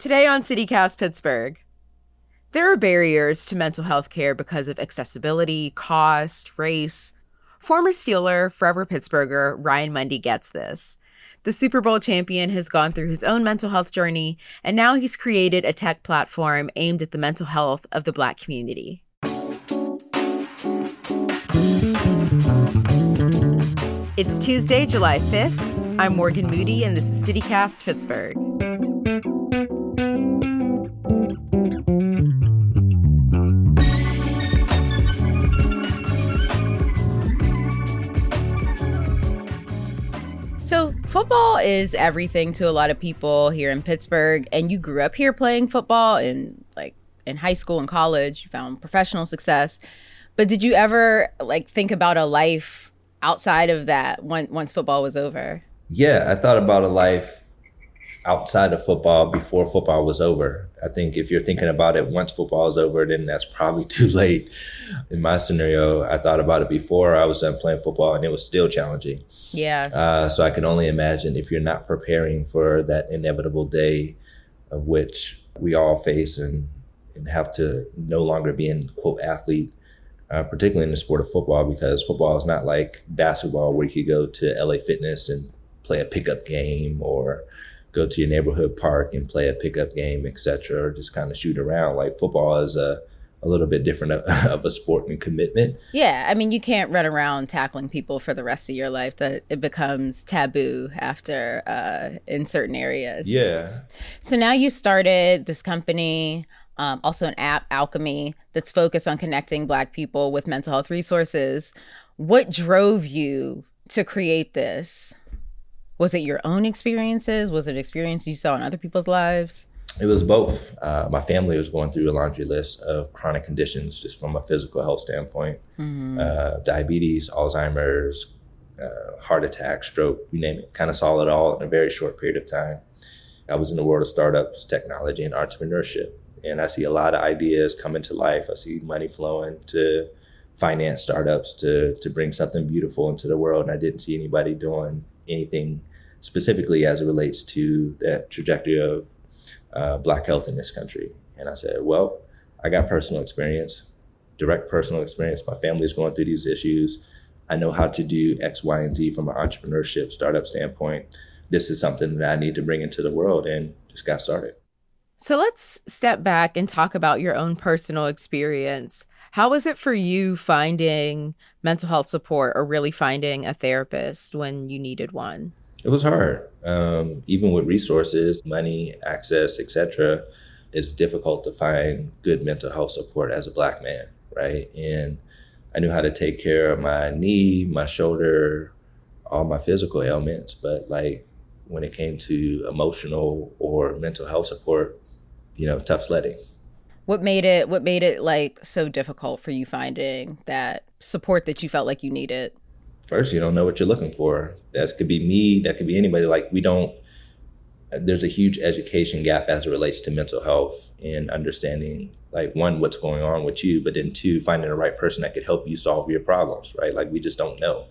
Today on CityCast Pittsburgh, there are barriers to mental health care because of accessibility, cost, race. Former Steeler, forever Pittsburgher, Ryan Mundy gets this. The Super Bowl champion has gone through his own mental health journey, and now he's created a tech platform aimed at the mental health of the Black community. It's Tuesday, July 5th. I'm Morgan Moody, and this is CityCast Pittsburgh. So football is everything to a lot of people here in Pittsburgh, and you grew up here playing football in high school and college. You found professional success, but did you ever think about a life outside of that once football was over? Yeah, I thought about a life outside of football before football was over. I think if you're thinking about it once football is over, then that's probably too late. In my scenario, I thought about it before I was done playing football, and it was still challenging. Yeah. So I can only imagine if you're not preparing for that inevitable day of which we all face and have to no longer be an quote athlete, particularly in the sport of football, because football is not like basketball where you could go to LA Fitness and play a pickup game or go to your neighborhood park and play a pickup game, et cetera, or just kind of shoot around. Like football is a little bit different of a sport and commitment. Yeah, I mean, you can't run around tackling people for the rest of your life. That it becomes taboo after in certain areas. Yeah. So now you started this company, also an app, Alkeme, that's focused on connecting Black people with mental health resources. What drove you to create this? Was it your own experiences? Was it experiences you saw in other people's lives? It was both. My family was going through a laundry list of chronic conditions just from a physical health standpoint. Mm-hmm. Diabetes, Alzheimer's, heart attack, stroke, you name it. Kind of saw it all in a very short period of time. I was in the world of startups, technology, and entrepreneurship. And I see a lot of ideas coming to life. I see money flowing to finance startups to bring something beautiful into the world. And I didn't see anybody doing anything specifically as it relates to that trajectory of Black health in this country. And I said, well, I got personal experience, direct personal experience. My family's going through these issues. I know how to do X, Y, and Z from an entrepreneurship startup standpoint. This is something that I need to bring into the world, and just got started. So let's step back and talk about your own personal experience. How was it for you finding mental health support or really finding a therapist when you needed one? It was hard. Even with resources, money, access, et cetera, it's difficult to find good mental health support as a Black man, right? And I knew how to take care of my knee, my shoulder, all my physical ailments, but when it came to emotional or mental health support, tough sledding. What made it so difficult for you finding that support that you felt like you needed? First, you don't know what you're looking for. That could be me, that could be anybody. There's a huge education gap as it relates to mental health and understanding, one, what's going on with you, but then two, finding the right person that could help you solve your problems, right? We just don't know,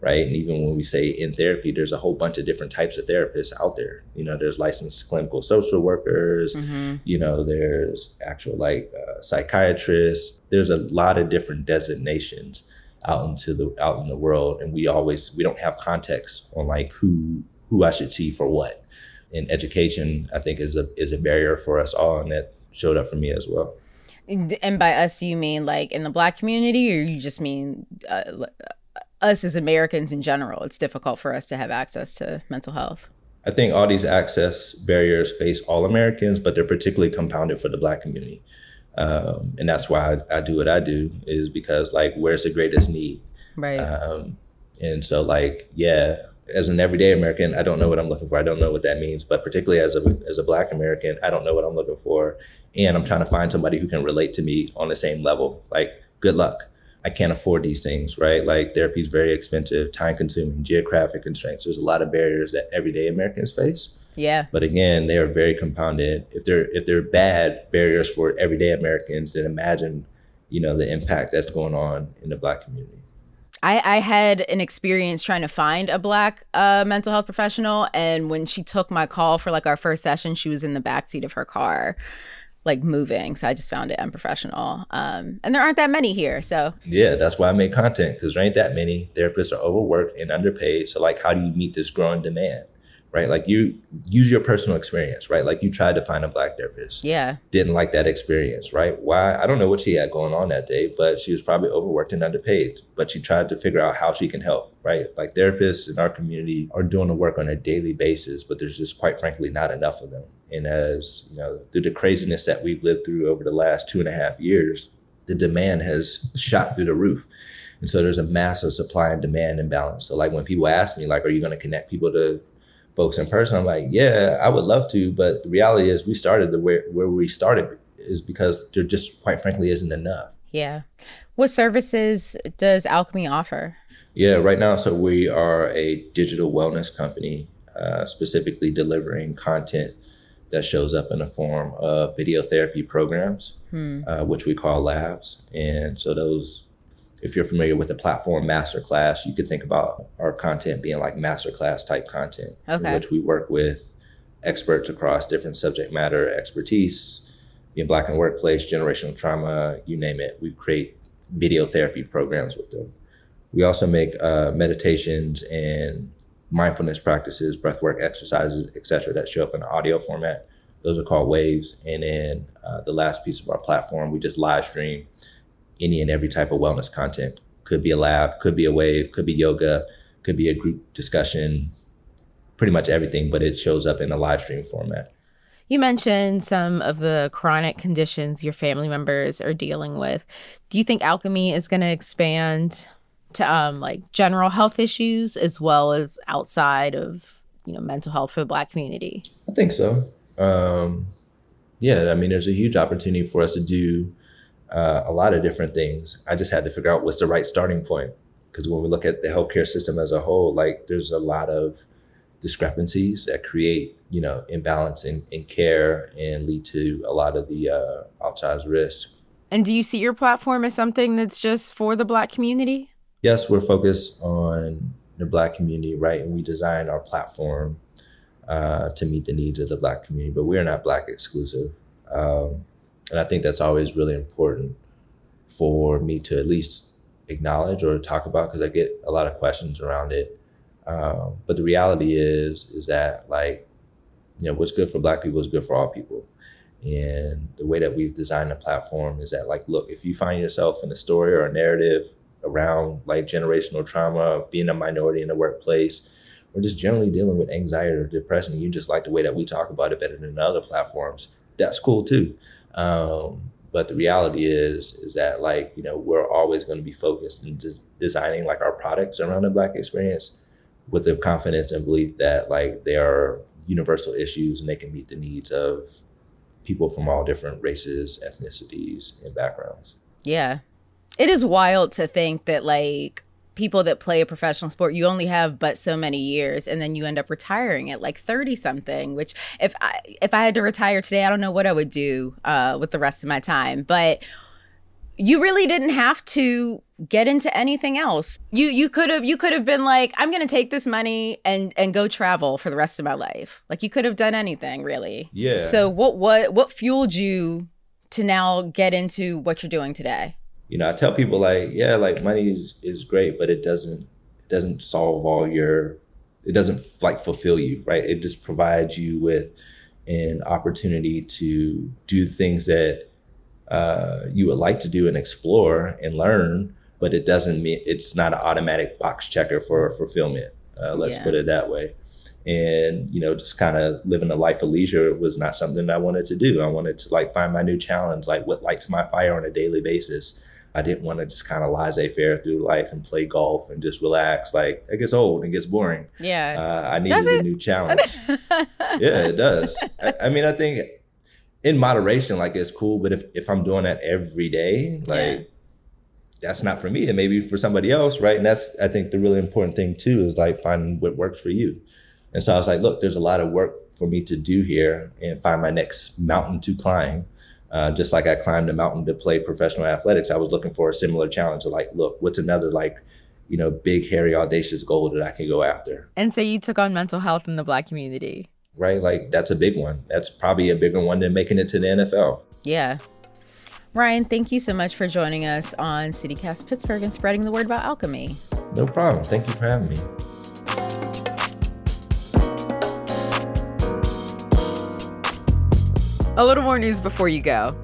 right? And even when we say in therapy, there's a whole bunch of different types of therapists out there. There's licensed clinical social workers, mm-hmm. There's actual psychiatrists. There's a lot of different designations out in the world. And we don't have context on who I should see for what. And education, I think, is a barrier for us all. And that showed up for me as well. And by us, you mean in the Black community, or you just mean us as Americans in general? It's difficult for us to have access to mental health. I think all these access barriers face all Americans, but they're particularly compounded for the Black community. And that's why I do what I do, is because where's the greatest need? Right. And so as an everyday American, I don't know what I'm looking for. I don't know what that means, but particularly as a Black American, I don't know what I'm looking for. And I'm trying to find somebody who can relate to me on the same level. Good luck. I can't afford these things, right? Therapy is very expensive, time consuming, geographic constraints. There's a lot of barriers that everyday Americans face. Yeah. But again, they are very compounded. If they're bad barriers for everyday Americans, then imagine, the impact that's going on in the Black community. I had an experience trying to find a Black mental health professional, and when she took my call for like our first session, she was in the backseat of her car, like moving. So I just found it unprofessional. And there aren't that many here, so. Yeah, that's why I make content, because there ain't that many. Therapists are overworked and underpaid. So like, how do you meet this growing demand, right? Like you use your personal experience, right? Like you tried to find a Black therapist. Yeah. Didn't like that experience, right? Why? I don't know what she had going on that day, but she was probably overworked and underpaid, but she tried to figure out how she can help, right? Like therapists in our community are doing the work on a daily basis, but there's just quite frankly not enough of them. And as you know, through the craziness that we've lived through over the last 2.5 years, the demand has shot through the roof. And so there's a massive supply and demand imbalance. So like when people ask me, like, are you going to connect people to folks in person? I'm like, yeah, I would love to. But the reality is we started where we started is because there just quite frankly isn't enough. Yeah. What services does Alkeme offer? Yeah, right now. So we are a digital wellness company, specifically delivering content that shows up in the form of video therapy programs, which we call labs. And so those, if you're familiar with the platform Masterclass, you could think about our content being like Masterclass type content, in which we work with experts across different subject matter expertise, in Black and workplace, generational trauma, you name it. We create video therapy programs with them. We also make meditations and mindfulness practices, breathwork exercises, et cetera, that show up in audio format. Those are called waves. And then the last piece of our platform, we just live stream any and every type of wellness content. Could be a lab, could be a wave, could be yoga, could be a group discussion, pretty much everything, but it shows up in a live stream format. You mentioned some of the chronic conditions your family members are dealing with. Do you think Alkeme is going to expand to like general health issues as well as outside of, you know, mental health for the Black community? I think so. Yeah, I mean, there's a huge opportunity for us to do a lot of different things. I just had to figure out what's the right starting point, because when we look at the healthcare system as a whole, like there's a lot of discrepancies that create, you know, imbalance in care and lead to a lot of the outsized risk. And do you see your platform as something that's just for the Black community? Yes, we're focused on the Black community, right? And we designed our platform to meet the needs of the Black community, but we're not Black exclusive. And I think that's always really important for me to at least acknowledge or talk about, because I get a lot of questions around it. But the reality is that, like, you know, what's good for Black people is good for all people. And the way that we've designed the platform is that, like, look, if you find yourself in a story or a narrative around like generational trauma, being a minority in the workplace, or just generally dealing with anxiety or depression, you just like the way that we talk about it better than other platforms, that's cool too. But the reality is that, like, you know, we're always going to be focused in designing like our products around the Black experience with the confidence and belief that like they are universal issues and they can meet the needs of people from all different races, ethnicities, and backgrounds. Yeah. It is wild to think that, like, people that play a professional sport, you only have but so many years, and then you end up retiring at like 30 something, which if I had to retire today, I don't know what I would do with the rest of my time. But you really didn't have to get into anything else. You could have been like, I'm going to take this money and go travel for the rest of my life. Like, you could have done anything, really. Yeah. So what fueled you to now get into what you're doing today? You know, I tell people, like, yeah, like money is great, but it doesn't solve all your, it doesn't like fulfill you, right? It just provides you with an opportunity to do things that you would like to do and explore and learn, but it doesn't mean, it's not an automatic box checker for fulfillment. Let's put it that way. And, you know, just kind of living a life of leisure was not something I wanted to do. I wanted to like find my new challenge, like what lights my fire on a daily basis. I didn't want to just kind of laissez-faire through life and play golf and just relax. Like, it gets old and gets boring. Yeah. I needed a new challenge. Yeah, it does. I mean, I think in moderation, like, it's cool. But if I'm doing that every day, like, that's not for me. It may be for somebody else, right? And that's, I think, the really important thing, too, is like finding what works for you. And so I was like, look, there's a lot of work for me to do here and find my next mountain to climb. Just like I climbed a mountain to play professional athletics, I was looking for a similar challenge to like, look, what's another like you know, big, hairy, audacious goal that I can go after. And so you took on mental health in the Black community. Right? Like, that's a big one. That's probably a bigger one than making it to the NFL. Yeah. Ryan, thank you so much for joining us on CityCast Pittsburgh and spreading the word about Alkeme. No problem. Thank you for having me. A little more news before you go.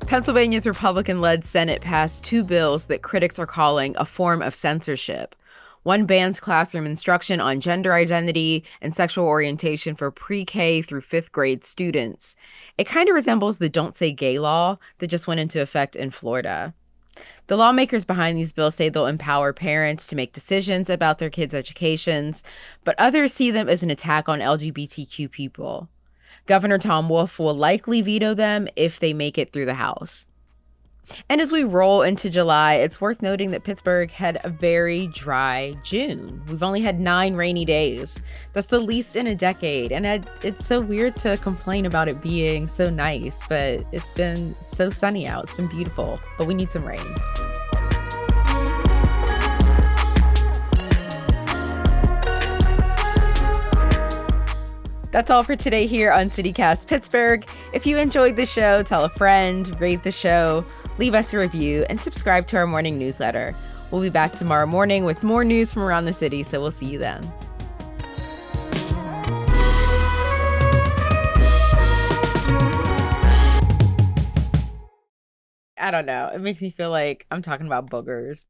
Pennsylvania's Republican-led Senate passed two bills that critics are calling a form of censorship. One bans classroom instruction on gender identity and sexual orientation for pre-K through fifth grade students. It kind of resembles the Don't Say Gay law that just went into effect in Florida. The lawmakers behind these bills say they'll empower parents to make decisions about their kids' educations, but others see them as an attack on LGBTQ people. Governor Tom Wolf will likely veto them if they make it through the House. And as we roll into July, it's worth noting that Pittsburgh had a very dry June. We've only had 9 rainy days. That's the least in a decade. And it's so weird to complain about it being so nice, but it's been so sunny out. It's been beautiful, but we need some rain. That's all for today here on CityCast Pittsburgh. If you enjoyed the show, tell a friend, rate the show, leave us a review, and subscribe to our morning newsletter. We'll be back tomorrow morning with more news from around the city, so we'll see you then. I don't know. It makes me feel like I'm talking about boogers.